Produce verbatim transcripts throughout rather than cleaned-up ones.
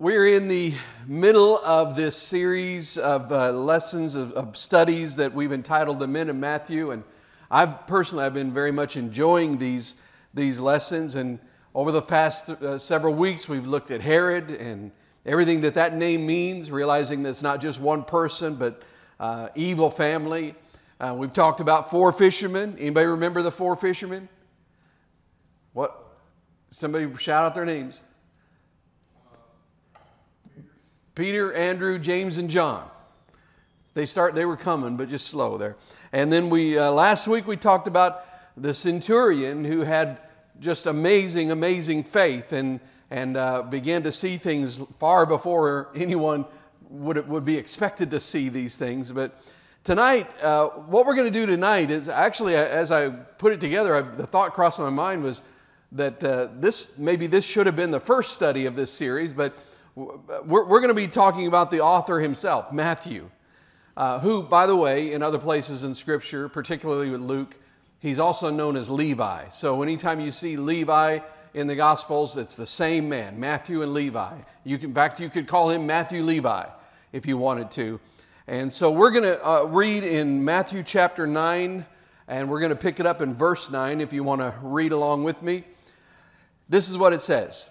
We're in the middle of this series of uh, lessons, of, of studies that we've entitled The Men of Matthew, and I've personally I've been very much enjoying these, these lessons, and over the past uh, several weeks we've looked at Herod and everything that that name means, realizing that it's not just one person, but uh, evil family. Uh, we've talked about four fishermen. Anybody remember the four fishermen? What? Somebody shout out their names. Peter, Andrew, James, and John. They start. They were coming, but just slow there. And then we uh, last week we talked about the centurion who had just amazing, amazing faith and and uh, began to see things far before anyone would would be expected to see these things. But tonight, uh, what we're going to do tonight is actually, as I put it together, I, the thought crossed my mind was that uh, this maybe this should have been the first study of this series, but We're, we're going to be talking about the author himself, Matthew, uh, who, by the way, in other places in Scripture, particularly with Luke, he's also known as Levi. So anytime you see Levi in the Gospels, it's the same man, Matthew and Levi. You can, in fact, you could call him Matthew Levi if you wanted to. And so we're going to uh, read in Matthew chapter nine, and we're going to pick it up in verse nine if you want to read along with me. This is what it says.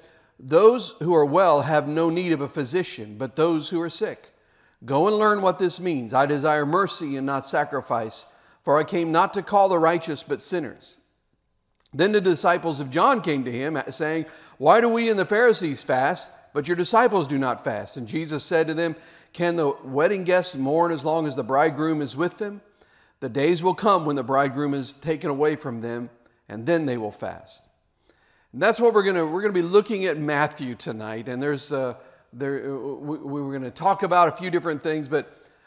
"Those who are well have no need of a physician, but those who are sick. Go and learn what this means. I desire mercy and not sacrifice, for I came not to call the righteous but sinners." Then the disciples of John came to him, saying, "Why do we and the Pharisees fast, but your disciples do not fast?" And Jesus said to them, "Can the wedding guests mourn as long as the bridegroom is with them? The days will come when the bridegroom is taken away from them, and then they will fast." And that's what we're going to, we're going to be looking at Matthew tonight. And there's, uh, there, we, we were going to talk about a few different things, but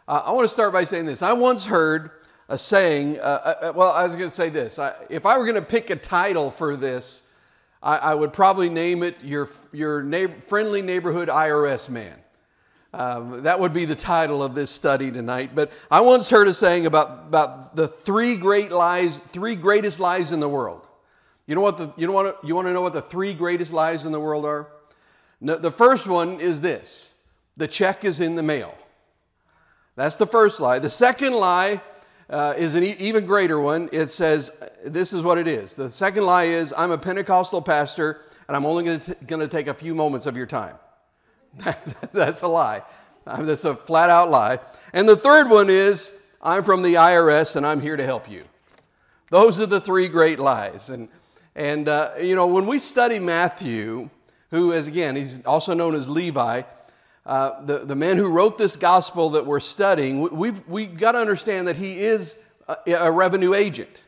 uh, I want to start by saying this. I once heard a saying, uh, uh, well, I was going to say this. I, if I were going to pick a title for this, I, I would probably name it Your, your neighbor, Friendly Neighborhood I R S Man. Uh, that would be the title of this study tonight. But I once heard a saying about, about the three great lies, three greatest lies in the world. You know what the you know what you want to know what the three greatest lies in the world are? No, the first one is this: the check is in the mail. That's the first lie. The second lie uh, is an e- even greater one. It says this is what it is. The second lie is, "I'm a Pentecostal pastor, and I'm only going to going to take a few moments of your time." That's a lie. I mean, that's a flat out lie. And the third one is, "I'm from the I R S, and I'm here to help you." Those are the three great lies. And And, uh, you know, when we study Matthew, who is, again, he's also known as Levi, uh, the, the man who wrote this gospel that we're studying, we, we've, we've got to understand that he is a, a revenue agent.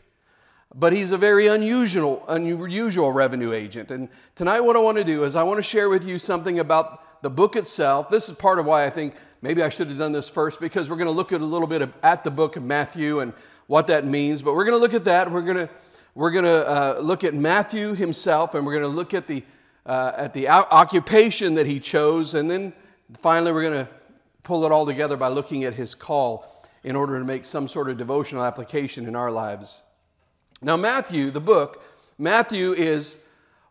But he's a very unusual, unusual revenue agent. And tonight what I want to do is I want to share with you something about the book itself. This is part of why I think maybe I should have done this first, because we're going to look at a little bit of, at the book of Matthew and what that means. But we're going to look at that. We're going to... We're going to uh, look at Matthew himself, and we're going to look at the uh, at the o- occupation that he chose, and then finally we're going to pull it all together by looking at his call in order to make some sort of devotional application in our lives. Now Matthew, the book, Matthew is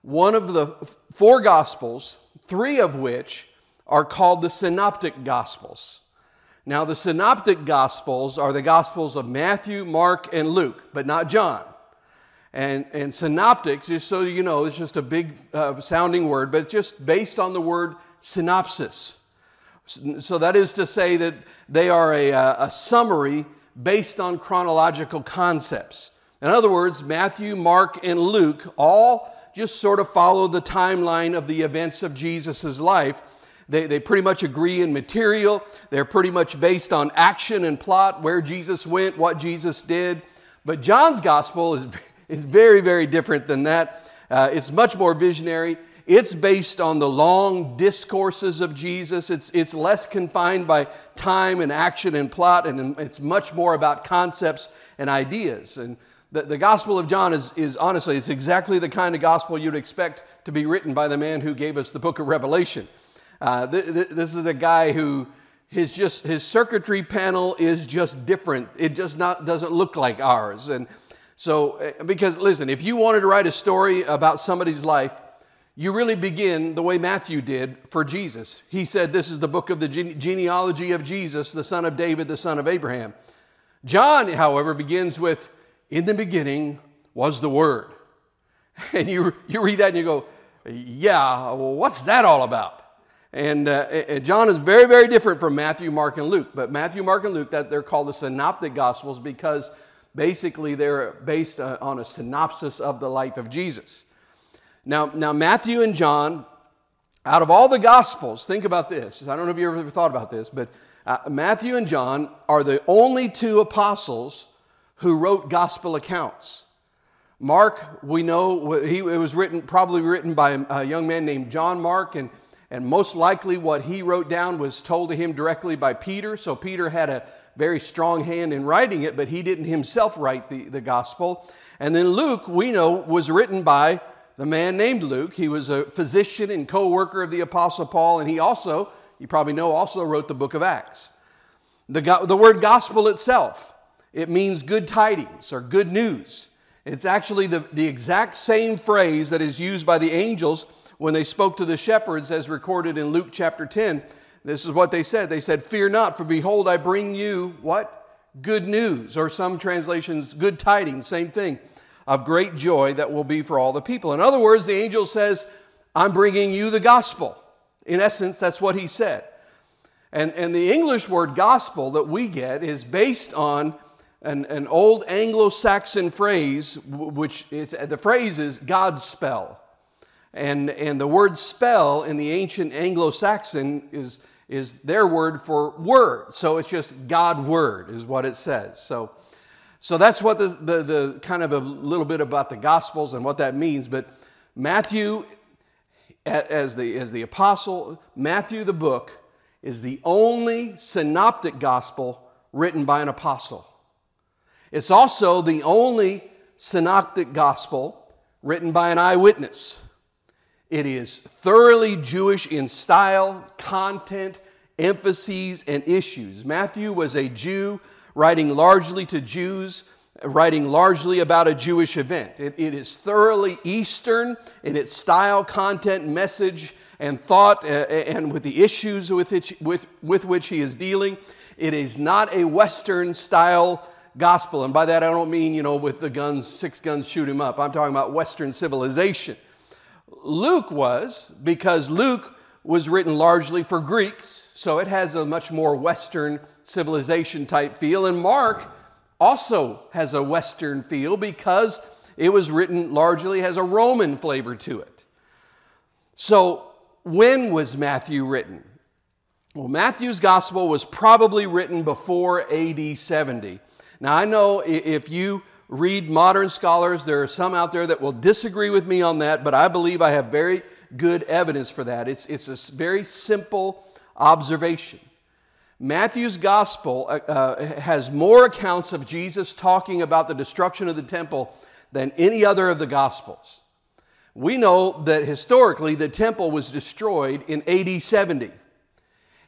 one of the four Gospels, three of which are called the Synoptic Gospels. Now the Synoptic Gospels are the Gospels of Matthew, Mark, and Luke, but not John. And, and synoptics, just so you know, it's just a big uh, sounding word, but it's just based on the word synopsis. So that is to say that they are a, a summary based on chronological concepts. In other words, Matthew, Mark, and Luke all just sort of follow the timeline of the events of Jesus' life. They, they pretty much agree in material. They're pretty much based on action and plot, where Jesus went, what Jesus did. But John's gospel is very It's very, very different than that. Uh, it's much more visionary. It's based on the long discourses of Jesus. It's, it's less confined by time and action and plot, and it's much more about concepts and ideas. And the, the Gospel of John is, is honestly, it's exactly the kind of gospel you'd expect to be written by the man who gave us the book of Revelation. Uh, th- th- this is the guy who his just his circuitry panel is just different. It just not doesn't look like ours. And so, because listen, if you wanted to write a story about somebody's life, you really begin the way Matthew did for Jesus. He said, "This is the book of the gene- genealogy of Jesus, the son of David, the son of Abraham." John, however, begins with, "In the beginning was the Word," and you you read that and you go, "Yeah, well, what's that all about?" And, uh, and John is very, very different from Matthew, Mark, and Luke. But Matthew, Mark, and Luke, that they're called the synoptic gospels because basically they're based uh, on a synopsis of the life of Jesus. Now, now Matthew and John, out of all the gospels, think about this. I don't know if you ever thought about this, but uh, Matthew and John are the only two apostles who wrote gospel accounts. Mark, we know, he, it was written probably written by a young man named John Mark, and And most likely what he wrote down was told to him directly by Peter. So Peter had a very strong hand in writing it, but he didn't himself write the, the gospel. And then Luke, we know, was written by the man named Luke. He was a physician and co-worker of the Apostle Paul. And he also, you probably know, also wrote the book of Acts. The, the word gospel itself, it means good tidings or good news. It's actually the, the exact same phrase that is used by the angels when they spoke to the shepherds, as recorded in Luke chapter ten. This is what they said. They said, "Fear not, for behold, I bring you," what? "Good news," or some translations, "good tidings," same thing, "of great joy that will be for all the people." In other words, the angel says, "I'm bringing you the gospel." In essence, that's what he said. And, and the English word gospel that we get is based on an, an old Anglo-Saxon phrase, which is, the phrase is Godspell. And and the word spell in the ancient Anglo-Saxon is is their word for word. So it's just God word is what it says. So so that's what the, the, the kind of a little bit about the Gospels and what that means. But Matthew, as the, as the apostle, Matthew the book is the only synoptic gospel written by an apostle. It's also the only synoptic gospel written by an eyewitness. It is thoroughly Jewish in style, content, emphases, and issues. Matthew was a Jew writing largely to Jews, writing largely about a Jewish event. It, it is thoroughly Eastern in its style, content, message, and thought, uh, and with the issues with which, with, with which he is dealing. It is not a Western style gospel. And by that I don't mean, you know, with the guns, six guns, shoot him up. I'm talking about Western civilization. Luke was, because Luke was written largely for Greeks, so it has a much more Western civilization type feel. And Mark also has a Western feel because it was written largely, has a Roman flavor to it. So when was Matthew written? Well, Matthew's gospel was probably written before A D seventy. Now, I know if you read modern scholars, there are some out there that will disagree with me on that, but I believe I have very good evidence for that. It's, it's a very simple observation. Matthew's gospel uh, uh, has more accounts of Jesus talking about the destruction of the temple than any other of the gospels. We know that historically the temple was destroyed in A D seventy.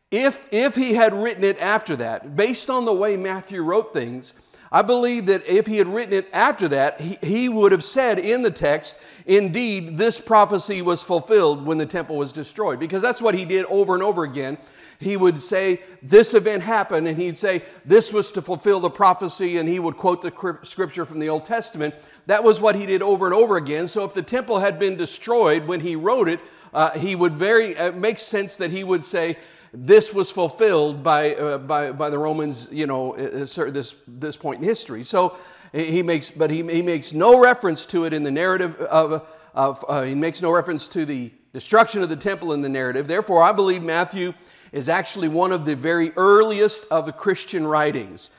If, if he had written it after that, based on the way Matthew wrote things, I believe that if he had written it after that, he, he would have said in the text, "Indeed, this prophecy was fulfilled when the temple was destroyed." Because that's what he did over and over again. He would say, "This event happened," and he'd say, "This was to fulfill the prophecy," and he would quote the scripture from the Old Testament. That was what he did over and over again. So if the temple had been destroyed when he wrote it, uh, he would very, it makes sense that he would say, "This was fulfilled by uh, by by the Romans," you know, this this point in history. So he makes, but he he makes no reference to it in the narrative of, of uh, he makes no reference to the destruction of the temple in the narrative. Therefore, I believe Matthew is actually one of the very earliest of the Christian writings.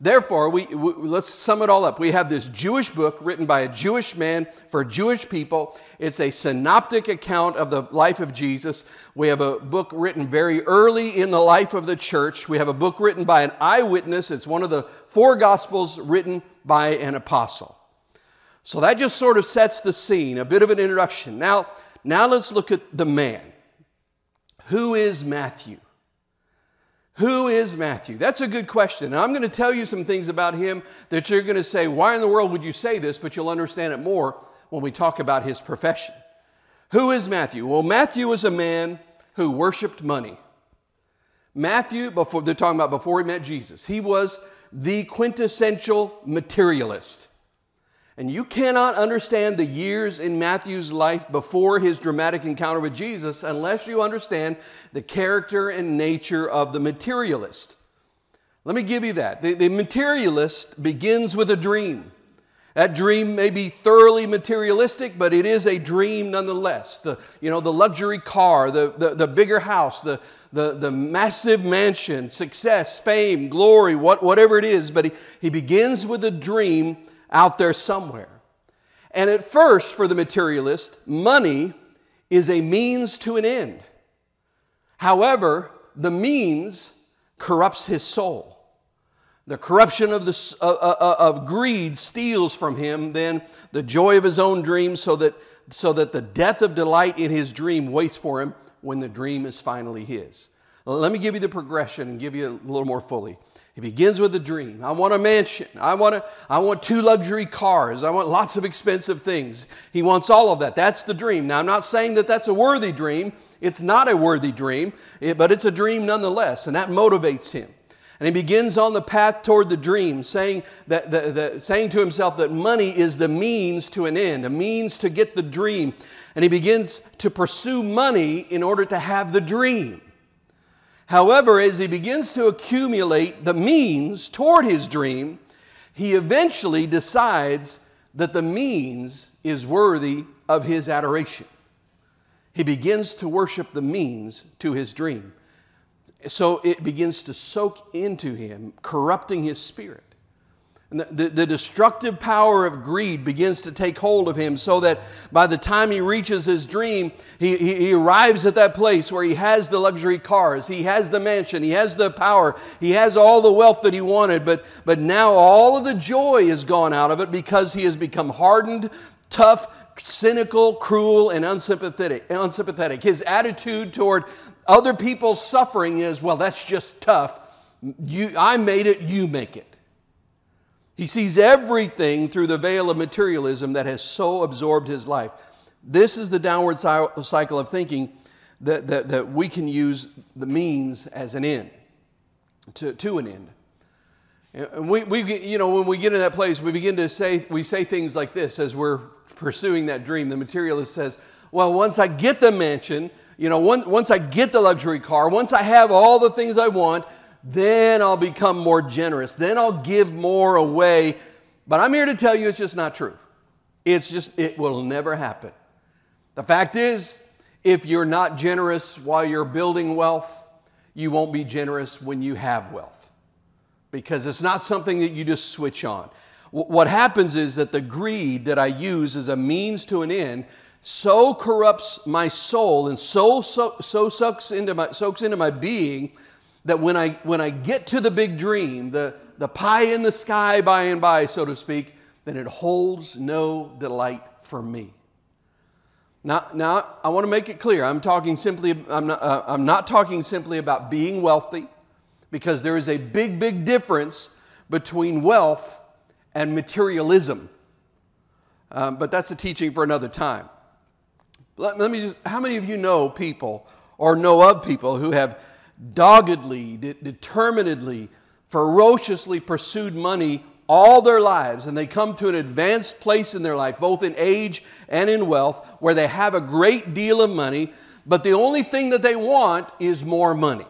Therefore, we, we let's sum it all up. We have this Jewish book written by a Jewish man for Jewish people. It's a synoptic account of the life of Jesus. We have a book written very early in the life of the church. We have a book written by an eyewitness. It's one of the four gospels written by an apostle. So that just sort of sets the scene, a bit of an introduction. Now, now let's look at the man. Who is Matthew? Who is Matthew? That's a good question. Now, I'm going to tell you some things about him that you're going to say, why in the world would you say this? But you'll understand it more when we talk about his profession. Who is Matthew? Well, Matthew was a man who worshiped money. Matthew, before they're talking about before he met Jesus, he was the quintessential materialist. And you cannot understand the years in Matthew's life before his dramatic encounter with Jesus unless you understand the character and nature of the materialist. Let me give you that. The, the materialist begins with a dream. That dream may be thoroughly materialistic, but it is a dream nonetheless. The, you know, the luxury car, the, the, the bigger house, the, the, the massive mansion, success, fame, glory, what, whatever it is. But he, he begins with a dream out there somewhere. And at first, for the materialist, money is a means to an end. However, the means corrupts his soul. The corruption of, the, uh, uh, of greed steals from him then the joy of his own dream, so that, so that the death of delight in his dream waits for him when the dream is finally his. Let me give you the progression and give you a little more fully. It begins with a dream. I want a mansion. I want a, I want two luxury cars. I want lots of expensive things. He wants all of that. That's the dream. Now, I'm not saying that that's a worthy dream. It's not a worthy dream, but it's a dream nonetheless, and that motivates him. And he begins on the path toward the dream, saying that, that, that saying to himself that money is the means to an end, a means to get the dream. And he begins to pursue money in order to have the dream. However, as he begins to accumulate the means toward his dream, he eventually decides that the means is worthy of his adoration. He begins to worship the means to his dream. So it begins to soak into him, corrupting his spirit. And the, the, the destructive power of greed begins to take hold of him, so that by the time he reaches his dream, he, he, he arrives at that place where he has the luxury cars, he has the mansion, he has the power, he has all the wealth that he wanted, but, but now all of the joy is gone out of it because he has become hardened, tough, cynical, cruel, and unsympathetic. unsympathetic. His attitude toward other people's suffering is, well, that's just tough. You, I made it, you make it. He sees everything through the veil of materialism that has so absorbed his life. This is the downward cycle of thinking that, that, that we can use the means as an end, to, to an end. And we, we, you know, when we get in that place, we begin to say, we say things like this as we're pursuing that dream. The materialist says, well, once I get the mansion, you know, once, once I get the luxury car, once I have all the things I want, then I'll become more generous. Then I'll give more away. But I'm here to tell you it's just not true. It's just, it will never happen. The fact is, if you're not generous while you're building wealth, you won't be generous when you have wealth. Because it's not something that you just switch on. What happens is that the greed that I use as a means to an end so corrupts my soul and so, so, so sucks into my, soaks into my being that when I when I get to the big dream, the, the pie in the sky by and by, so to speak, then it holds no delight for me. Now, now I want to make it clear. I'm talking simply. I'm not. Uh, I'm not talking simply about being wealthy, because there is a big, big difference between wealth and materialism. Um, but that's a teaching for another time. Let, let me just. How many of you know people or know of people who have doggedly, de- determinedly, ferociously pursued money all their lives, and they come to an advanced place in their life, both in age and in wealth, where they have a great deal of money, but the only thing that they want is more money?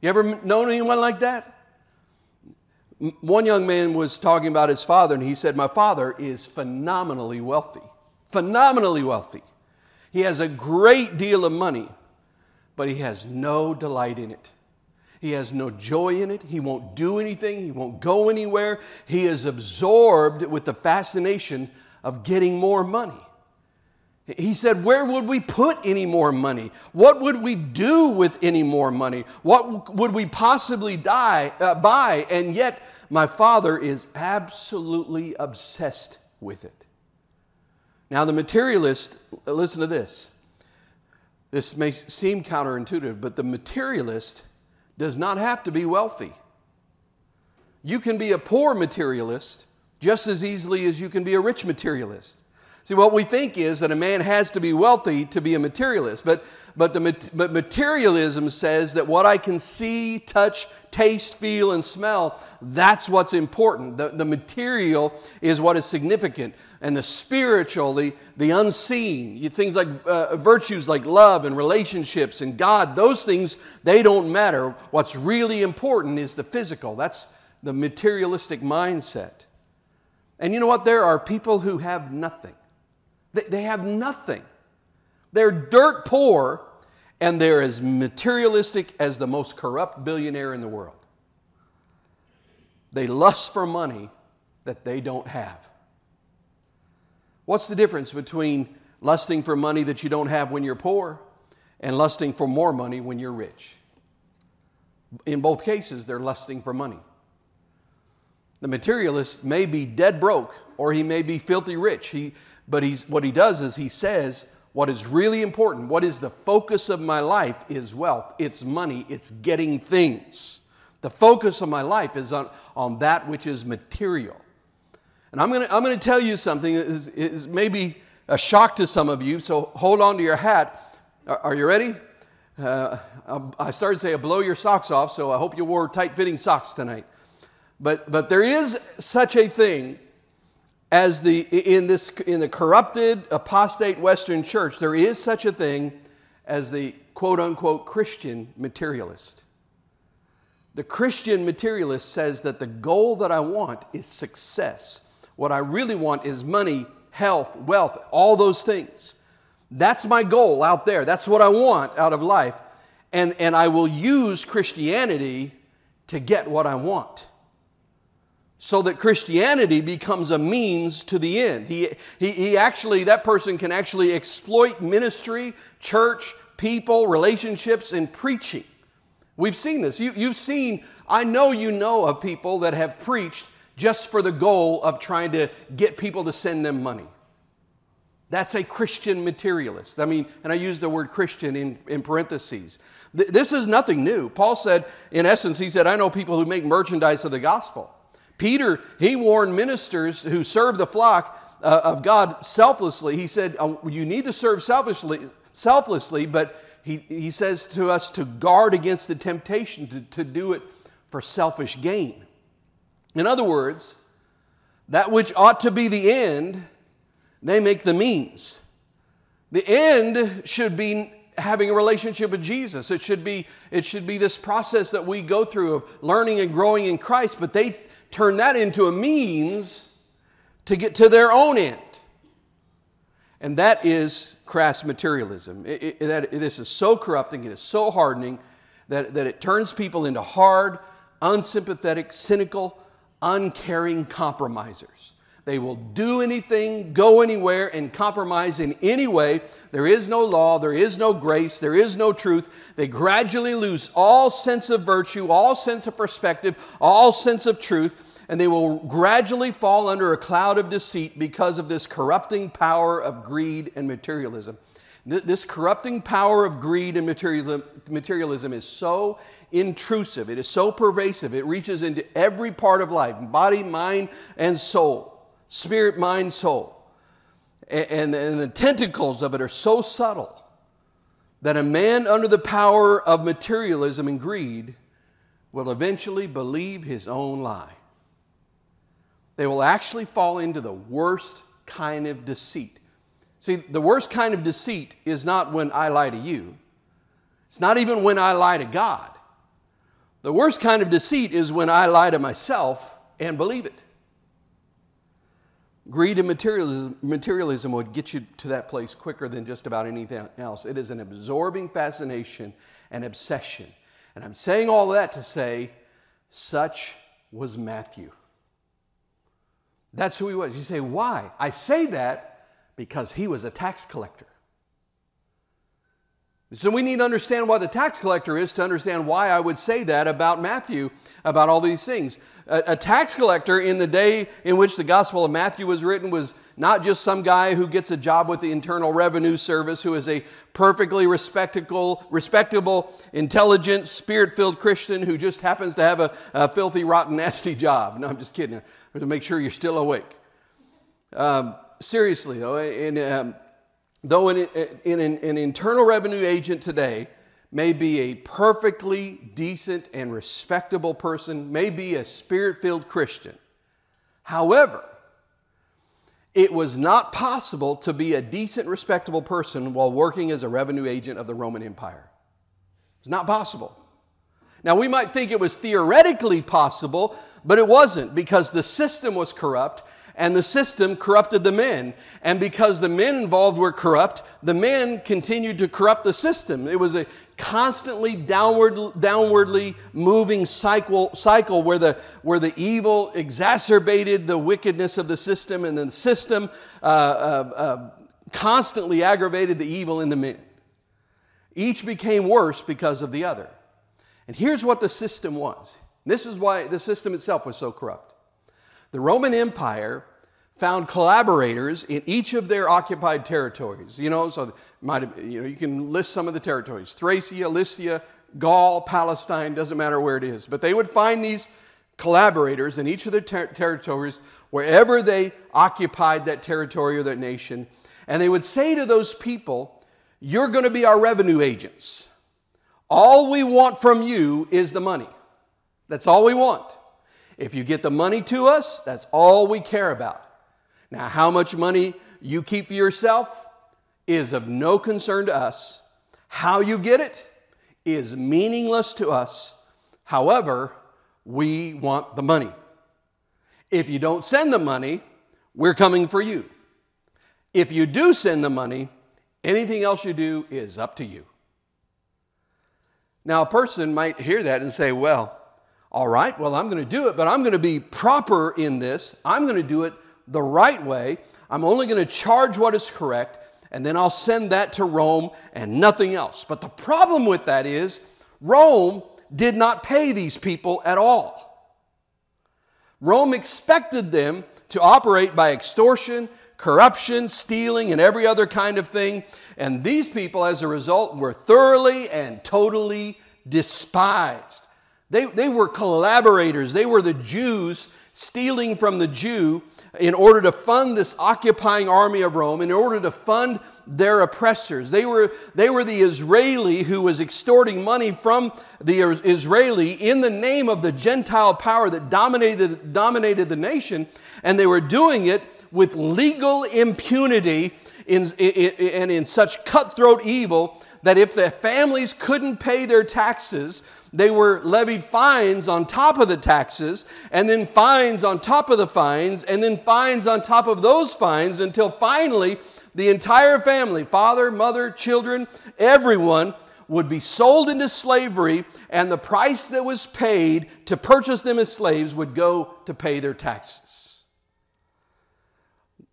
You ever known anyone like that? One young man was talking about his father, and he said, my father is phenomenally wealthy, phenomenally wealthy. He has a great deal of money, but he has no delight in it. He has no joy in it. He won't do anything. He won't go anywhere. He is absorbed with the fascination of getting more money. He said, where would we put any more money? What would we do with any more money? What would we possibly die, uh, buy? And yet, my father is absolutely obsessed with it. Now, the materialist, listen to this. This may seem counterintuitive, but the materialist does not have to be wealthy. You can be a poor materialist just as easily as you can be a rich materialist. See, what we think is that a man has to be wealthy to be a materialist, but but the but materialism says that what I can see, touch, taste, feel, and smell, that's what's important. The, the material is what is significant, and the spiritual, the, the unseen, you, things like uh, virtues like love and relationships and God, those things, they don't matter. What's really important is the physical. That's the materialistic mindset. And you know what? There are people who have nothing. They have nothing. They're dirt poor, and they're as materialistic as the most corrupt billionaire in the world. They lust for money that they don't have. What's the difference between lusting for money that you don't have when you're poor and lusting for more money when you're rich? In both cases, they're lusting for money. The materialist may be dead broke, or he may be filthy rich. He But he's, what he does is he says, what is really important, what is the focus of my life is wealth, it's money, it's getting things. The focus of my life is on, on that which is material. And I'm going to I'm going to tell you something that is, is maybe a shock to some of you, so hold on to your hat. Are, are you ready? Uh, I started to say, blow your socks off, so I hope you wore tight-fitting socks tonight. But But there is such a thing As the in this in the corrupted apostate Western church, there is such a thing as the quote unquote Christian materialist. The Christian materialist says that the goal that I want is success. What I really want is money, health, wealth, all those things. That's my goal out there. That's what I want out of life. And, and I will use Christianity to get what I want. So that Christianity becomes a means to the end. He, he, he actually, that person can actually exploit ministry, church, people, relationships, and preaching. We've seen this. You, you've seen, I know you know of people that have preached just for the goal of trying to get people to send them money. That's a Christian materialist. I mean, and I use the word Christian in, in parentheses. Th- this is nothing new. Paul said, in essence, he said, I know people who make merchandise of the gospel. Peter, he warned ministers who serve the flock uh, of God selflessly. He said, you need to serve selfishly, selflessly, but he, he says to us to guard against the temptation to, to do it for selfish gain. In other words, that which ought to be the end, they make the means. The end should be having a relationship with Jesus. It should be, it should be this process that we go through of learning and growing in Christ, but they turn that into a means to get to their own end. And that is crass materialism. It, it, that, it, this is so corrupting, it is so hardening, that, that it turns people into hard, unsympathetic, cynical, uncaring compromisers. They will do anything, go anywhere, and compromise in any way. There is no law, there is no grace, there is no truth. They gradually lose all sense of virtue, all sense of perspective, all sense of truth, and they will gradually fall under a cloud of deceit because of this corrupting power of greed and materialism. This corrupting power of greed and materialism is so intrusive, it is so pervasive, it reaches into every part of life, body, mind, and soul. Spirit, mind, soul. And, and, and the tentacles of it are so subtle that a man under the power of materialism and greed will eventually believe his own lie. They will actually fall into the worst kind of deceit. See, the worst kind of deceit is not when I lie to you. It's not even when I lie to God. The worst kind of deceit is when I lie to myself and believe it. Greed and materialism, materialism would get you to that place quicker than just about anything else. It is an absorbing fascination and obsession. And I'm saying all that to say, such was Matthew. That's who he was. You say, why? I say that because he was a tax collector. So we need to understand what a tax collector is to understand why I would say that about Matthew, about all these things. A, a tax collector in the day in which the Gospel of Matthew was written was not just some guy who gets a job with the Internal Revenue Service, who is a perfectly respectable, respectable, intelligent, spirit-filled Christian who just happens to have a, a filthy, rotten, nasty job. No, I'm just kidding. To make sure you're still awake. Um, seriously, though, and... Um, Though an, an, an internal revenue agent today may be a perfectly decent and respectable person, may be a spirit-filled Christian. However, it was not possible to be a decent, respectable person while working as a revenue agent of the Roman Empire. It's not possible. Now, we might think it was theoretically possible, but it wasn't, because the system was corrupt. And the system corrupted the men. And because the men involved were corrupt, the men continued to corrupt the system. It was a constantly downward, downwardly moving cycle, cycle where the, where the evil exacerbated the wickedness of the system, and then the system uh, uh, uh, constantly aggravated the evil in the men. Each became worse because of the other. And here's what the system was. This is why the system itself was so corrupt. The Roman Empire found collaborators in each of their occupied territories. You know, so might have, you know, you can list some of the territories: Thracia, Elysia, Gaul, Palestine, doesn't matter where it is. But they would find these collaborators in each of their ter- territories wherever they occupied that territory or that nation. And they would say to those people, "You're going to be our revenue agents. All we want from you is the money. That's all we want. If you get the money to us, that's all we care about. Now, how much money you keep for yourself is of no concern to us. How you get it is meaningless to us. However, we want the money. If you don't send the money, we're coming for you. If you do send the money, anything else you do is up to you." Now, a person might hear that and say, well, all right, well, I'm going to do it, but I'm going to be proper in this. I'm going to do it the right way. I'm only going to charge what is correct, and then I'll send that to Rome and nothing else. But the problem with that is Rome did not pay these people at all. Rome expected them to operate by extortion, corruption, stealing, and every other kind of thing. And these people, as a result, were thoroughly and totally despised. They, they were collaborators. They were the Jews stealing from the Jew in order to fund this occupying army of Rome, in order to fund their oppressors. They were, they were the Israeli who was extorting money from the Israeli in the name of the Gentile power that dominated, dominated the nation, and they were doing it with legal impunity in, in, in, and in such cutthroat evil that if the families couldn't pay their taxes, they were levied fines on top of the taxes, and then fines on top of the fines, and then fines on top of those fines, until finally the entire family, father, mother, children, everyone, would be sold into slavery, and the price that was paid to purchase them as slaves would go to pay their taxes.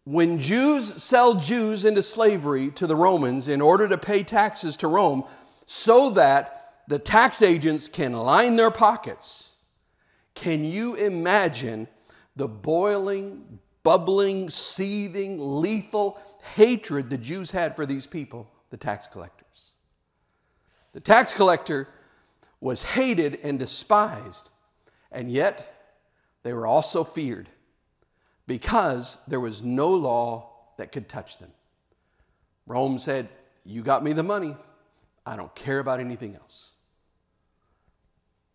When Jews sell Jews into slavery to the Romans in order to pay taxes to Rome, so that the tax agents can line their pockets. Can you imagine the boiling, bubbling, seething, lethal hatred the Jews had for these people, the tax collectors? The tax collector was hated and despised, and yet they were also feared because there was no law that could touch them. Rome said, "You got me the money. I don't care about anything else."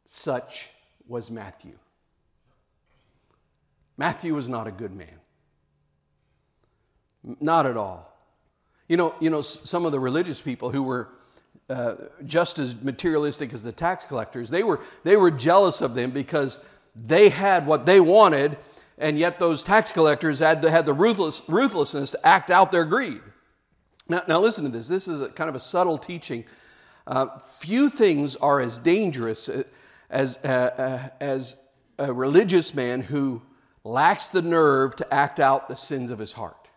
Such was Matthew. Matthew was not a good man. Not at all. You know, you know, some of the religious people who were uh, just as materialistic as the tax collectors, they were, they were jealous of them because they had what they wanted, and yet those tax collectors had the, had the ruthless, ruthlessness to act out their greed. Now, now listen to this. This is a kind of a subtle teaching Uh, few things are as dangerous as, uh, uh, as a religious man who lacks the nerve to act out the sins of his heart.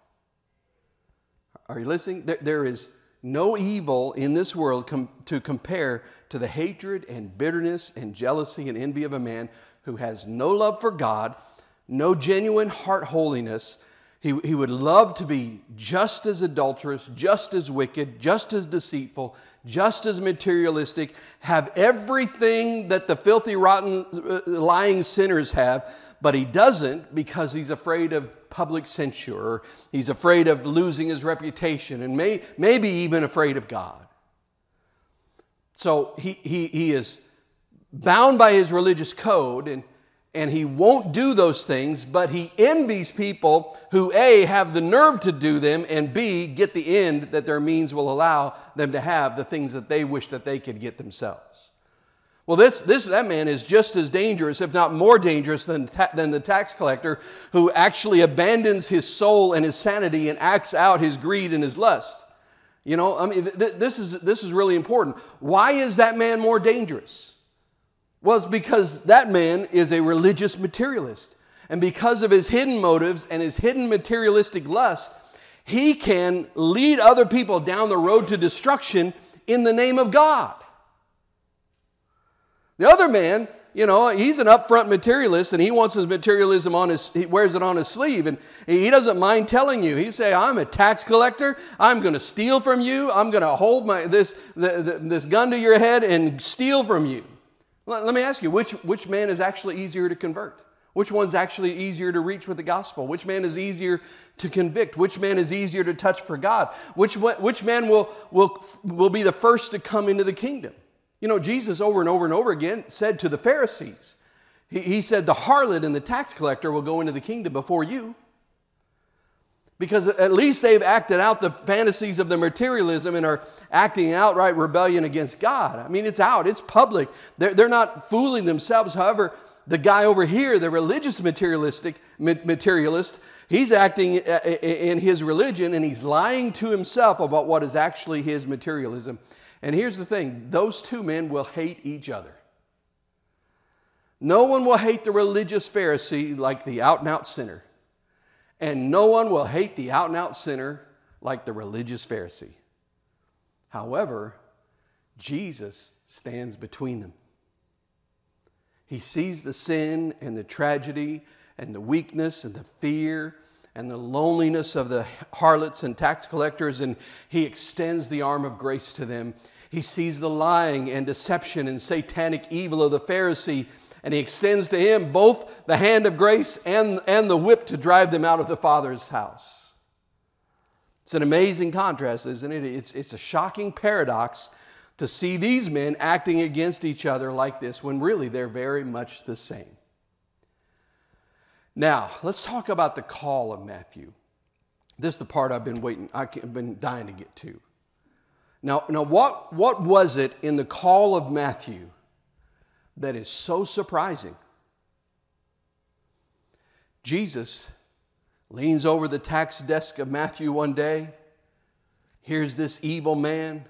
Are you listening? There, there is no evil in this world com- to compare to the hatred and bitterness and jealousy and envy of a man who has no love for God, no genuine heart holiness. He, he would love to be just as adulterous, just as wicked, just as deceitful, just as materialistic, have everything that the filthy, rotten, lying sinners have, but he doesn't because he's afraid of public censure, or he's afraid of losing his reputation, and may, maybe even afraid of God. So he, he, he is bound by his religious code, and And he won't do those things, but he envies people who, A, have the nerve to do them, and B, get the end that their means will allow them to have, the things that they wish that they could get themselves. Well, this, this that man is just as dangerous, if not more dangerous, than, ta- than the tax collector who actually abandons his soul and his sanity and acts out his greed and his lust. You know, I mean, th- this is this is really important. Why is that man more dangerous? Well, it's because that man is a religious materialist. And because of his hidden motives and his hidden materialistic lust, he can lead other people down the road to destruction in the name of God. The other man, you know, he's an upfront materialist, and he wants his materialism on his, he wears it on his sleeve, and he doesn't mind telling you. He say, I'm a tax collector. I'm going to steal from you. I'm going to hold my this the, the, this gun to your head and steal from you. Let me ask you, which, which man is actually easier to convert? Which one's actually easier to reach with the gospel? Which man is easier to convict? Which man is easier to touch for God? Which, which man will, will, will be the first to come into the kingdom? You know, Jesus over and over and over again said to the Pharisees, he, he said the harlot and the tax collector will go into the kingdom before you. Because at least they've acted out the fantasies of the materialism and are acting outright rebellion against God. I mean, it's out. It's public. They're, they're not fooling themselves. However, the guy over here, the religious materialistic materialist, he's acting in his religion, and he's lying to himself about what is actually his materialism. And here's the thing. Those two men will hate each other. No one will hate the religious Pharisee like the out-and-out sinner. And no one will hate the out-and-out sinner like the religious Pharisee. However, Jesus stands between them. He sees the sin and the tragedy and the weakness and the fear and the loneliness of the harlots and tax collectors, and he extends the arm of grace to them. He sees the lying and deception and satanic evil of the Pharisee, and he extends to him both the hand of grace and, and the whip to drive them out of the Father's house. It's an amazing contrast, isn't it? It's, it's a shocking paradox to see these men acting against each other like this when really they're very much the same. Now, let's talk about the call of Matthew. This is the part I've been waiting, I've been dying to get to. Now, now what, what was it in the call of Matthew that is so surprising? Jesus leans over the tax desk of Matthew one day. Here's this evil man,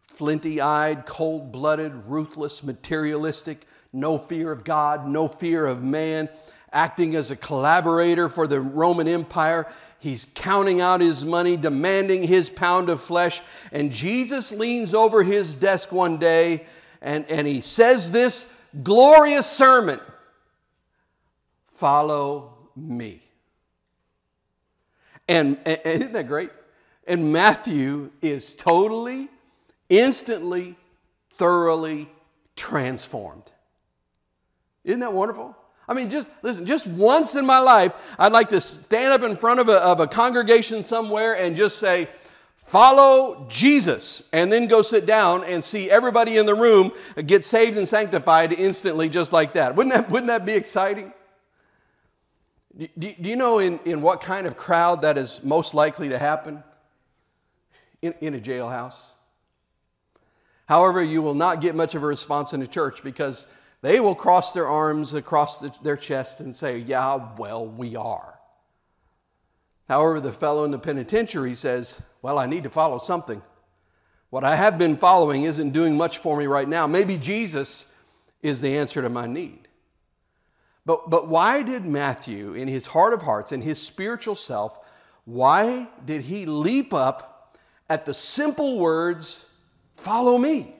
flinty-eyed, cold-blooded, ruthless, materialistic, no fear of God, no fear of man, acting as a collaborator for the Roman Empire. He's counting out his money, demanding his pound of flesh. And Jesus leans over his desk one day, And, and he says this glorious sermon, follow me. And, and isn't that great? And Matthew is totally, instantly, thoroughly transformed. Isn't that wonderful? I mean, just listen, just once in my life, I'd like to stand up in front of a, of a congregation somewhere and just say, follow Jesus, and then go sit down and see everybody in the room get saved and sanctified instantly just like that. Wouldn't that, wouldn't that be exciting? Do, do you know in, in what kind of crowd that is most likely to happen? In, in a jailhouse. However, you will not get much of a response in the church because they will cross their arms across the, their chest and say, yeah, well, we are. However, the fellow in the penitentiary says, well, I need to follow something. What I have been following isn't doing much for me right now. Maybe Jesus is the answer to my need. But, but why did Matthew, in his heart of hearts, in his spiritual self, why did he leap up at the simple words, "Follow me"?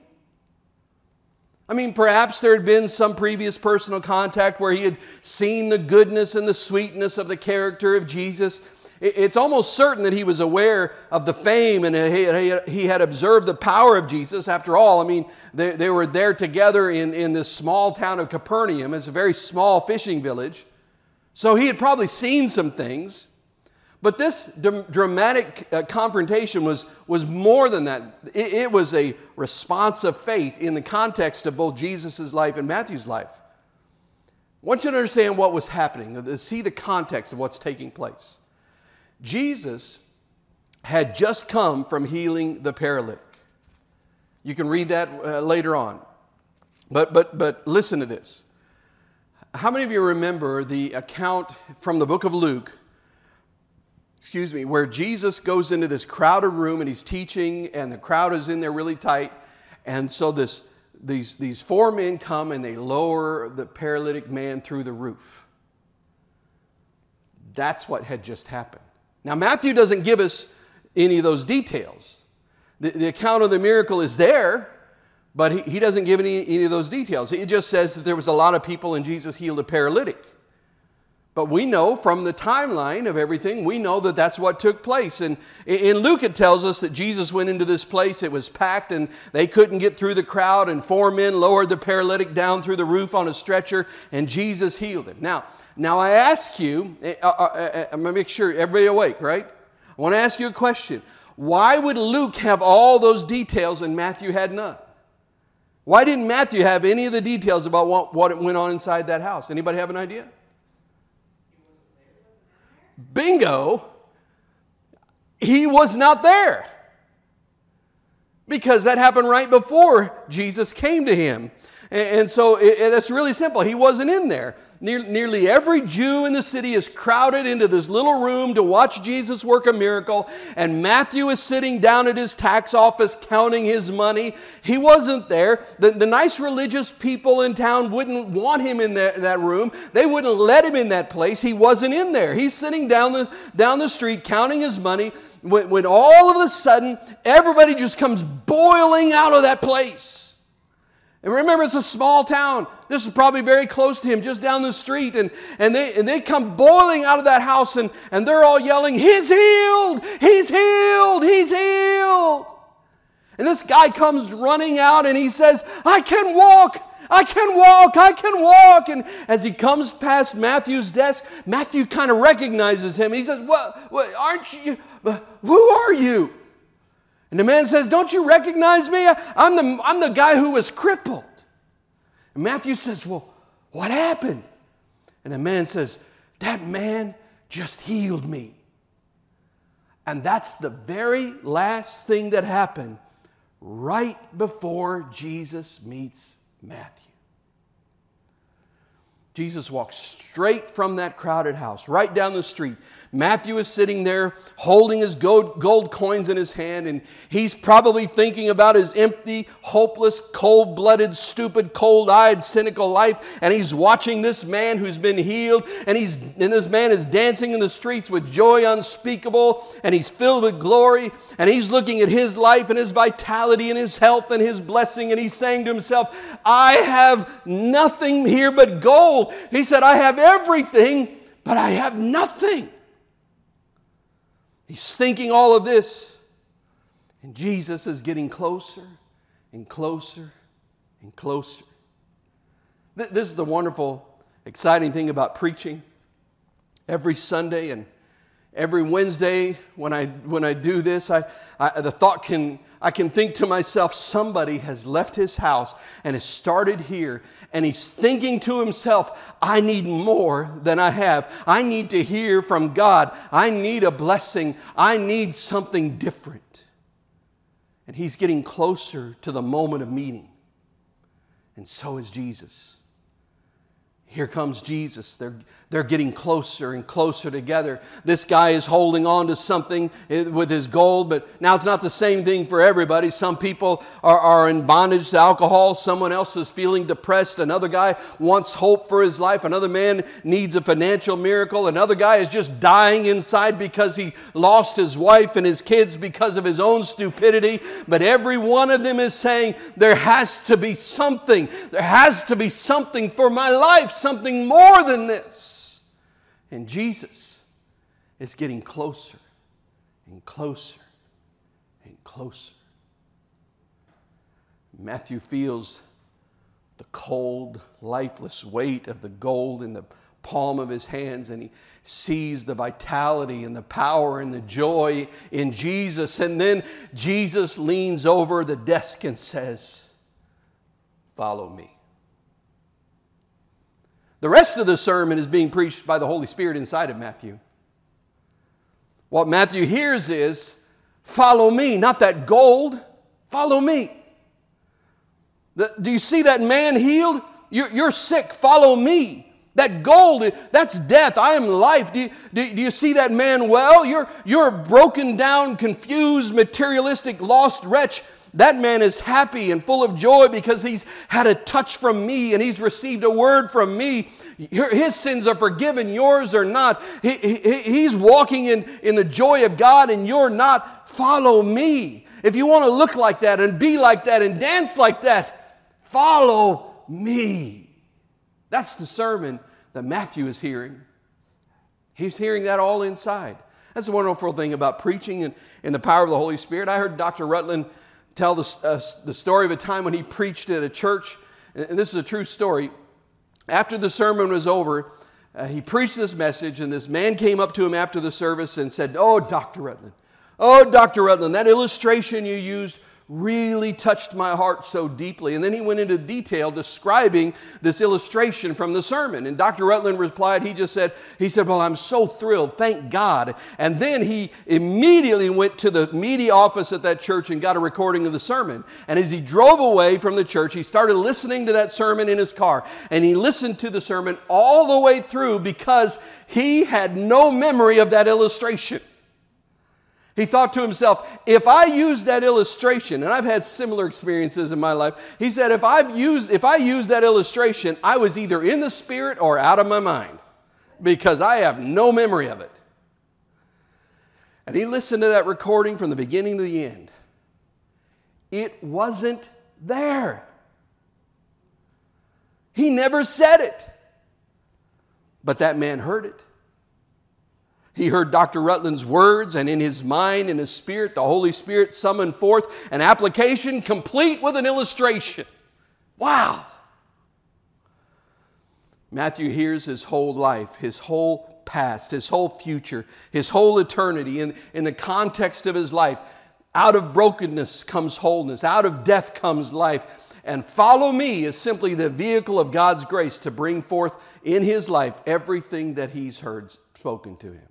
I mean, perhaps there had been some previous personal contact where he had seen the goodness and the sweetness of the character of Jesus. It's almost certain that he was aware of the fame and he had observed the power of Jesus. After all, I mean, they, they were there together in, in this small town of Capernaum. It's a very small fishing village. So he had probably seen some things. But this d- dramatic uh, confrontation was, was more than that. It, it was a response of faith in the context of both Jesus' life and Matthew's life. I want you to understand what was happening, to see the context of what's taking place. Jesus had just come from healing the paralytic. You can read that uh, later on. But, but, but listen to this. How many of you remember the account from the book of Luke, excuse me, where Jesus goes into this crowded room and he's teaching and the crowd is in there really tight. And so this, these, these four men come and they lower the paralytic man through the roof. That's what had just happened. Now, Matthew doesn't give us any of those details. The, the account of the miracle is there, but he, he doesn't give any, any of those details. It just says that there was a lot of people and Jesus healed a paralytic. But we know from the timeline of everything, we know that that's what took place. And in Luke, it tells us that Jesus went into this place. It was packed and they couldn't get through the crowd. And four men lowered the paralytic down through the roof on a stretcher and Jesus healed him. Now, now I ask you, I'm going to make sure everybody awake, right? I want to ask you a question. Why would Luke have all those details and Matthew had none? Why didn't Matthew have any of the details about what, what went on inside that house? Anybody have an idea? Bingo, he was not there because that happened right before Jesus came to him. And, and so it, it, that's really simple. He wasn't in there. Near, nearly every Jew in the city is crowded into this little room to watch Jesus work a miracle. And Matthew is sitting down at his tax office counting his money. He wasn't there. The, the nice religious people in town wouldn't want him in that, that room. They wouldn't let him in that place. He wasn't in there. He's sitting down the, down the street counting his money when, when all of a sudden everybody just comes boiling out of that place. And remember, it's a small town. This is probably very close to him, just down the street. And, and, they, and they come boiling out of that house, and, and they're all yelling, "He's healed! He's healed! He's healed!" And this guy comes running out, and he says, "I can walk! I can walk! I can walk!" And as he comes past Matthew's desk, Matthew kind of recognizes him. He says, "What? Well, aren't you? Who are you?" And the man says, "Don't you recognize me? I'm the, I'm the guy who was crippled." And Matthew says, "Well, what happened?" And the man says, "That man just healed me." And that's the very last thing that happened right before Jesus meets Matthew. Jesus walks straight from that crowded house, right down the street. Matthew is sitting there holding his gold, gold coins in his hand, and he's probably thinking about his empty, hopeless, cold-blooded, stupid, cold-eyed, cynical life, and he's watching this man who's been healed, and he's and this man is dancing in the streets with joy unspeakable, and he's filled with glory, and he's looking at his life and his vitality and his health and his blessing, and he's saying to himself, "I have nothing here but gold." He said, "I have everything, but I have nothing." He's thinking all of this, and Jesus is getting closer and closer and closer. Th- this is the wonderful, exciting thing about preaching. Every Sunday and every Wednesday, when I when I do this, I, I the thought can. I can think to myself, somebody has left his house and has started here, and he's thinking to himself, "I need more than I have. I need to hear from God. I need a blessing. I need something different." And he's getting closer to the moment of meeting. And so is Jesus. Here comes Jesus. They're, they're getting closer and closer together. This guy is holding on to something with his gold, but now it's not the same thing for everybody. Some people are, are in bondage to alcohol. Someone else is feeling depressed. Another guy wants hope for his life. Another man needs a financial miracle. Another guy is just dying inside because he lost his wife and his kids because of his own stupidity. But every one of them is saying, there has to be something. There has to be something for my life. Something more than this. And Jesus is getting closer and closer and closer. Matthew feels the cold, lifeless weight of the gold in the palm of his hands, and he sees the vitality and the power and the joy in Jesus. And then Jesus leans over the desk and says, "Follow me." The rest of the sermon is being preached by the Holy Spirit inside of Matthew. What Matthew hears is, follow me, not that gold, follow me. The, do you see that man healed? You're, you're sick, follow me. That gold, that's death, I am life. Do you, do, do you see that man well? You're, you're a broken down, confused, materialistic, lost wretch. That man is happy and full of joy because he's had a touch from me and he's received a word from me. His sins are forgiven, yours are not. He, he, he's walking in, in the joy of God and you're not. Follow me. If you want to look like that and be like that and dance like that, follow me. That's the sermon that Matthew is hearing. He's hearing that all inside. That's the wonderful thing about preaching and, and the power of the Holy Spirit. I heard Doctor Rutland tell the, uh, the story of a time when he preached at a church, and this is a true story. After the sermon was over, uh, he preached this message, and this man came up to him after the service and said, oh, Doctor Rutland, oh, Doctor Rutland, that illustration you used really touched my heart so deeply. And then he went into detail describing this illustration from the sermon. And Doctor Rutland replied, he just said, he said, well, I'm so thrilled, thank God. And then he immediately went to the media office at that church and got a recording of the sermon. And as he drove away from the church, he started listening to that sermon in his car. And he listened to the sermon all the way through because he had no memory of that illustration. He thought to himself, if I use that illustration, and I've had similar experiences in my life, he said, if I've used, if I use that illustration, I was either in the spirit or out of my mind because I have no memory of it. And he listened to that recording from the beginning to the end. It wasn't there. He never said it, but that man heard it. He heard Doctor Rutland's words, and in his mind, in his spirit, the Holy Spirit summoned forth an application complete with an illustration. Wow! Matthew hears his whole life, his whole past, his whole future, his whole eternity in, in the context of his life. Out of brokenness comes wholeness. Out of death comes life. And follow me is simply the vehicle of God's grace to bring forth in his life everything that he's heard spoken to him.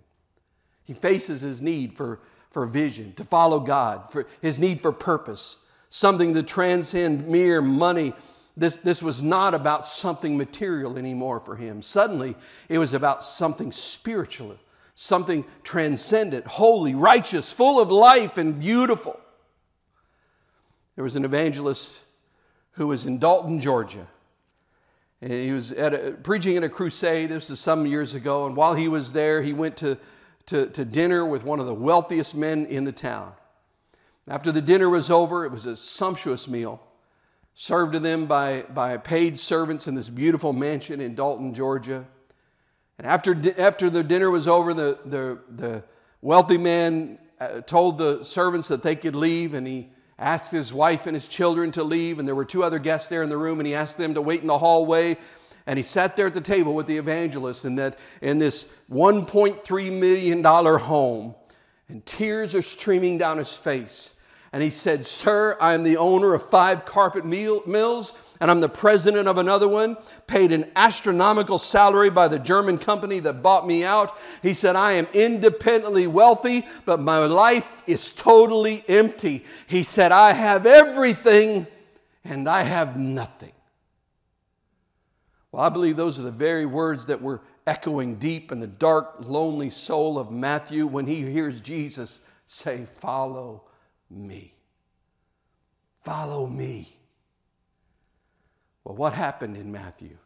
He faces his need for, for vision, to follow God, for his need for purpose, something to transcend mere money. This, this was not about something material anymore for him. Suddenly, it was about something spiritual, something transcendent, holy, righteous, full of life and beautiful. There was an evangelist who was in Dalton, Georgia. And he was at a, preaching at a crusade. This was some years ago. And while he was there, he went to To, to dinner with one of the wealthiest men in the town. After the dinner was over, it was a sumptuous meal served to them by, by paid servants in this beautiful mansion in Dalton, Georgia. And after, after the dinner was over, the, the, the wealthy man told the servants that they could leave, and he asked his wife and his children to leave, and there were two other guests there in the room, and he asked them to wait in the hallway. And he sat there at the table with the evangelist in, that, in this one point three million dollars home. And tears are streaming down his face. And he said, sir, I'm the owner of five carpet meal, mills, and I'm the president of another one, paid an astronomical salary by the German company that bought me out. He said, I am independently wealthy, but my life is totally empty. He said, I have everything and I have nothing. Well, I believe those are the very words that were echoing deep in the dark, lonely soul of Matthew when he hears Jesus say, "Follow me. Follow me." Well, what happened in Matthew?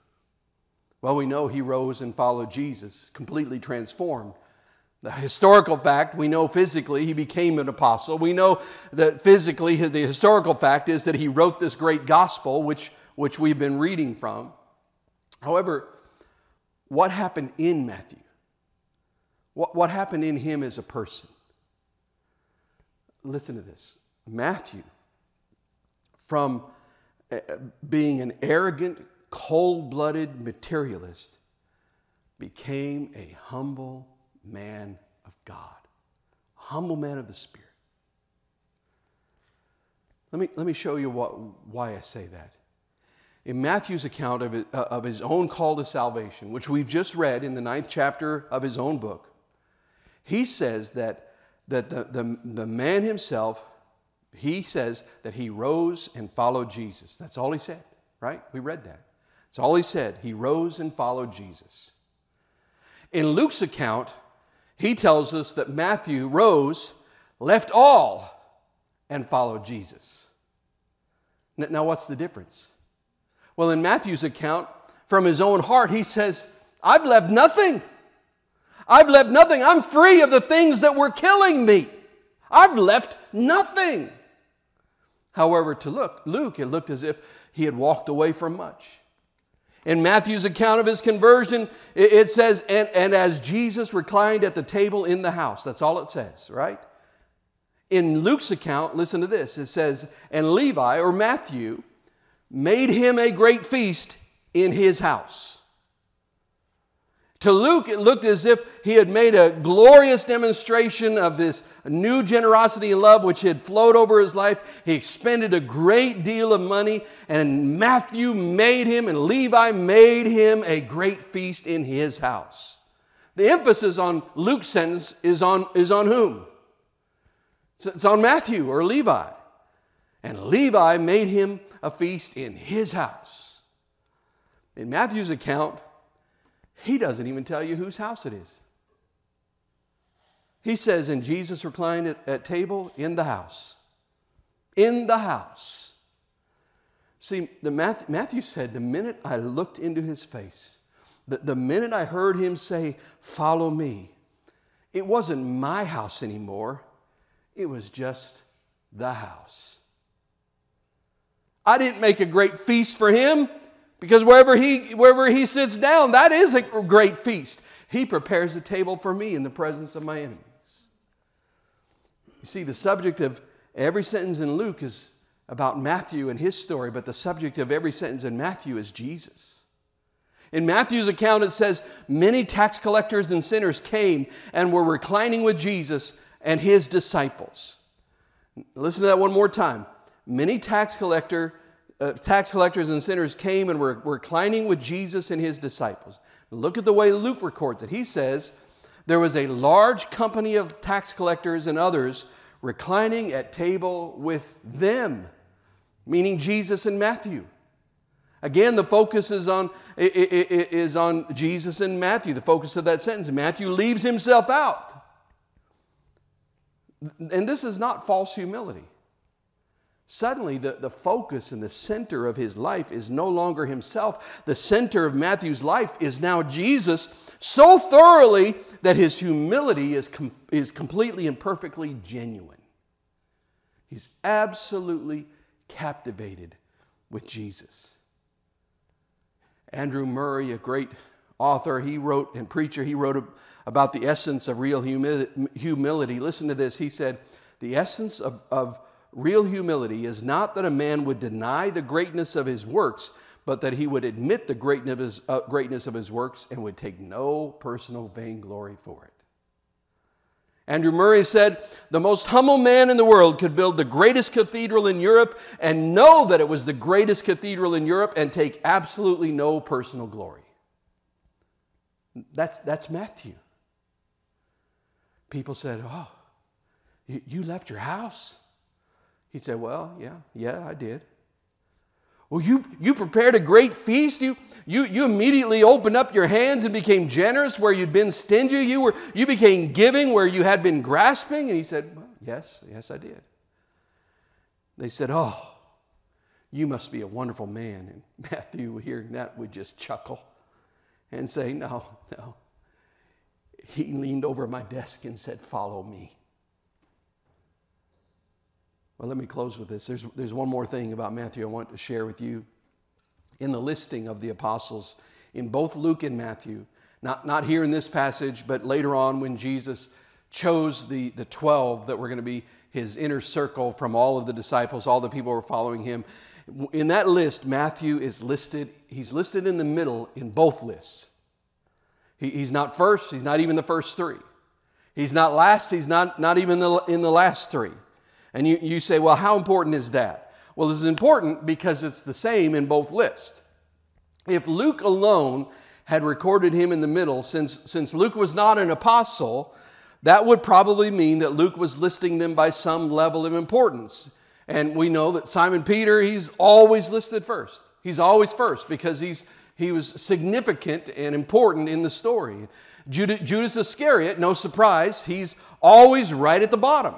Well, we know he rose and followed Jesus, completely transformed. The historical fact, we know physically he became an apostle. We know that physically the historical fact is that he wrote this great gospel, which, which we've been reading from. However, what happened in Matthew? What, what happened in him as a person? Listen to this. Matthew, from being an arrogant, cold-blooded materialist, became a humble man of God, a humble man of the Spirit. Let me, let me show you what, why I say that. In Matthew's account of, uh, of his own call to salvation, which we've just read in the ninth chapter of his own book, he says that, that the, the, the man himself, he says that he rose and followed Jesus. That's all he said, right? We read that. That's all he said. He rose and followed Jesus. In Luke's account, he tells us that Matthew rose, left all, and followed Jesus. Now, what's the difference? Well, in Matthew's account, from his own heart, he says, I've left nothing. I've left nothing. I'm free of the things that were killing me. I've left nothing. However, to look, Luke, it looked as if he had walked away from much. In Matthew's account of his conversion, it says, and, and as Jesus reclined at the table in the house. That's all it says, right? In Luke's account, listen to this. It says, and Levi, or Matthew, made him a great feast in his house. To Luke, it looked as if he had made a glorious demonstration of this new generosity and love which had flowed over his life. He expended a great deal of money, and Matthew made him, and Levi made him a great feast in his house. The emphasis on Luke's sentence is on, is on whom? It's on Matthew or Levi. And Levi made him a feast in his house. In Matthew's account, he doesn't even tell you whose house it is. He says, and Jesus reclined at, at table in the house. In the house. See, the Matthew, Matthew said, the minute I looked into his face, the, the minute I heard him say, follow me, it wasn't my house anymore. It was just the house. I didn't make a great feast for him. Because wherever he, wherever he sits down, that is a great feast. He prepares a table for me in the presence of my enemies. You see, the subject of every sentence in Luke is about Matthew and his story, but the subject of every sentence in Matthew is Jesus. In Matthew's account, it says, many tax collectors and sinners came and were reclining with Jesus and his disciples. Listen to that one more time. Many tax collector Uh, tax collectors and sinners came and were, were reclining with Jesus and his disciples. Look at the way Luke records it. He says, there was a large company of tax collectors and others reclining at table with them, meaning Jesus and Matthew. Again, the focus is on, is on Jesus and Matthew, the focus of that sentence. Matthew leaves himself out. And this is not false humility. Suddenly, the, the focus and the center of his life is no longer himself. The center of Matthew's life is now Jesus, so thoroughly that his humility is, com- is completely and perfectly genuine. He's absolutely captivated with Jesus. Andrew Murray, a great author, he wrote, and preacher, he wrote about the essence of real humi- humility. Listen to this. He said, the essence of, of real humility is not that a man would deny the greatness of his works, but that he would admit the greatness of his, uh, greatness of his works and would take no personal vainglory for it. Andrew Murray said, the most humble man in the world could build the greatest cathedral in Europe and know that it was the greatest cathedral in Europe and take absolutely no personal glory. That's, that's Matthew. People said, oh, you left your house? He said, well, yeah, yeah, I did. Well, you, you prepared a great feast. You, you, you immediately opened up your hands and became generous where you'd been stingy. You, were, you became giving where you had been grasping. And he said, well, yes, yes, I did. They said, oh, you must be a wonderful man. And Matthew, hearing that, would just chuckle and say, no, no. He leaned over my desk and said, follow me. Well, let me close with this. There's, there's one more thing about Matthew I want to share with you. In the listing of the apostles, in both Luke and Matthew, not, not here in this passage, but later on when Jesus chose the, the twelve that were going to be his inner circle from all of the disciples, all the people who were following him. In that list, Matthew is listed. He's listed in the middle in both lists. He, he's not first. He's not even the first three. He's not last. He's not, not even the, in the last three. And you, you say, well, how important is that? Well, it's important because it's the same in both lists. If Luke alone had recorded him in the middle, since, since Luke was not an apostle, that would probably mean that Luke was listing them by some level of importance. And we know that Simon Peter, he's always listed first. He's always first because he's he was significant and important in the story. Judas Iscariot, no surprise, he's always right at the bottom.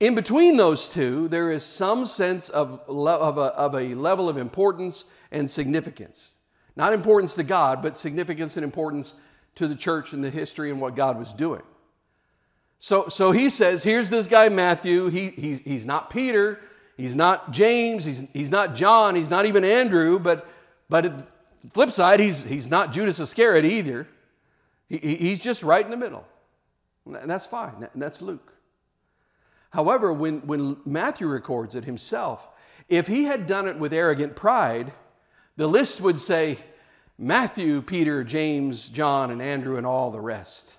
In between those two, there is some sense of, of, a, of a level of importance and significance. Not importance to God, but significance and importance to the church and the history and what God was doing. So, so he says, here's this guy Matthew. He, he, he's not Peter. He's not James. He's, he's not John. He's not even Andrew. But, but at the flip side, he's, he's not Judas Iscariot either. He, he's just right in the middle. And that's fine. And that's Luke. However, when, when Matthew records it himself, if he had done it with arrogant pride, the list would say Matthew, Peter, James, John, and Andrew, and all the rest.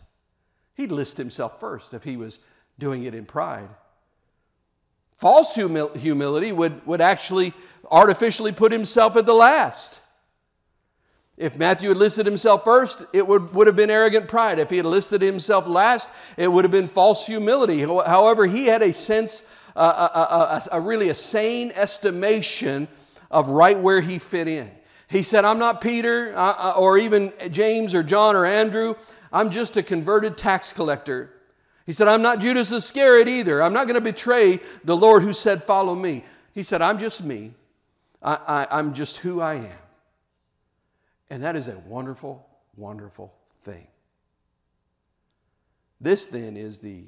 He'd list himself first if he was doing it in pride. False humil- humility would, would actually artificially put himself at the last. If Matthew had listed himself first, it would, would have been arrogant pride. If he had listed himself last, it would have been false humility. However, he had a sense, uh, a, a, a, a really a sane estimation of right where he fit in. He said, I'm not Peter uh, or even James or John or Andrew. I'm just a converted tax collector. He said, I'm not Judas Iscariot either. I'm not going to betray the Lord who said, follow me. He said, I'm just me. I, I, I'm just who I am. And that is a wonderful, wonderful thing. This then is the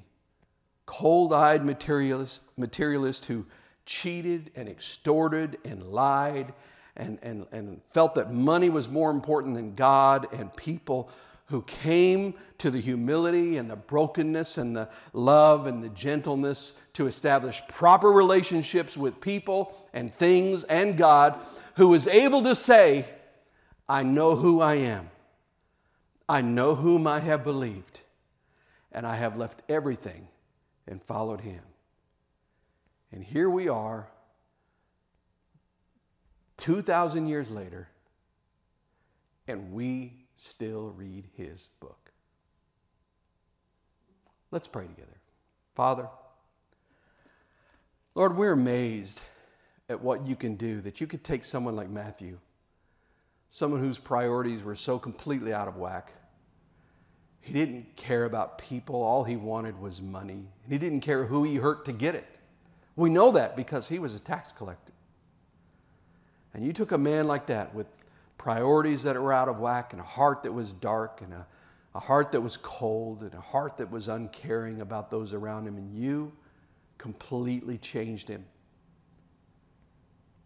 cold-eyed materialist, materialist who cheated and extorted and lied and, and, and felt that money was more important than God and people, who came to the humility and the brokenness and the love and the gentleness to establish proper relationships with people and things and God, who was able to say, I know who I am. I know whom I have believed. And I have left everything and followed him. And here we are, two thousand years later, and we still read his book. Let's pray together. Father, Lord, we're amazed at what you can do, that you could take someone like Matthew, someone whose priorities were so completely out of whack. He didn't care about people. All he wanted was money. And he didn't care who he hurt to get it. We know that because he was a tax collector. And you took a man like that with priorities that were out of whack and a heart that was dark and a, a heart that was cold and a heart that was uncaring about those around him. And you completely changed him.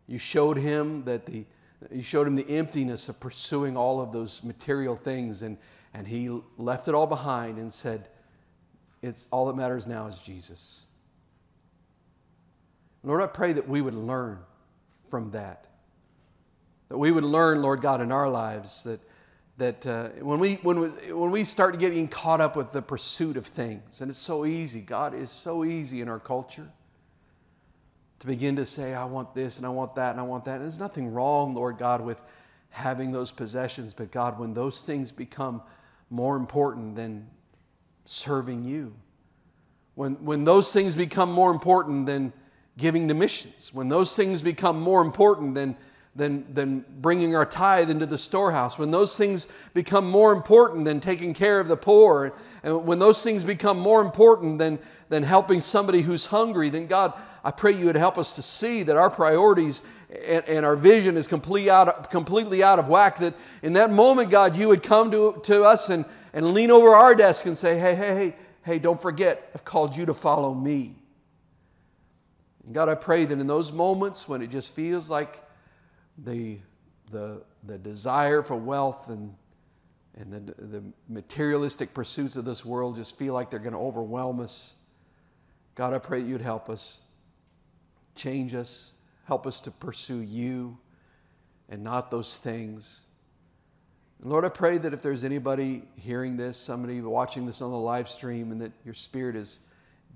You showed him that the You showed him the emptiness of pursuing all of those material things, and, and he left it all behind and said, "It's all that matters now is Jesus." Lord, I pray that we would learn from that. That we would learn, Lord God, in our lives that that uh, when we when we, when we start getting caught up with the pursuit of things, and it's so easy, God, it's so easy in our culture to begin to say, I want this, and I want that, and I want that. And there's nothing wrong, Lord God, with having those possessions. But God, when those things become more important than serving you, when, when those things become more important than giving to missions, when those things become more important than, than, than bringing our tithe into the storehouse, when those things become more important than taking care of the poor, and when those things become more important than, than helping somebody who's hungry, then God, I pray you would help us to see that our priorities and, and our vision is complete out, completely out of whack, that in that moment, God, you would come to, to us and, and lean over our desk and say, hey, hey, hey, hey, don't forget, I've called you to follow me. And God, I pray that in those moments when it just feels like the, the, the desire for wealth and, and the, the materialistic pursuits of this world just feel like they're going to overwhelm us, God, I pray that you'd help us, change us, help us to pursue you and not those things. And Lord, I pray that if there's anybody hearing this, somebody watching this on the live stream, and that your Spirit is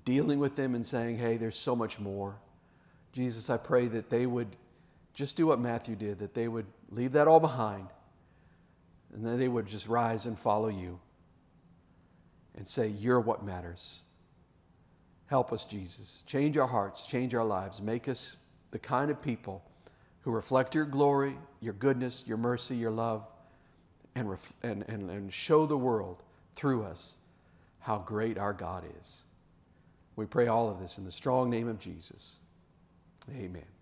dealing with them and saying, hey, there's so much more. Jesus, I pray that they would just do what Matthew did, that they would leave that all behind, and then they would just rise and follow you and say, you're what matters. Help us, Jesus. Change our hearts, change our lives. Make us the kind of people who reflect your glory, your goodness, your mercy, your love, and, ref- and, and, and show the world through us how great our God is. We pray all of this in the strong name of Jesus. Amen.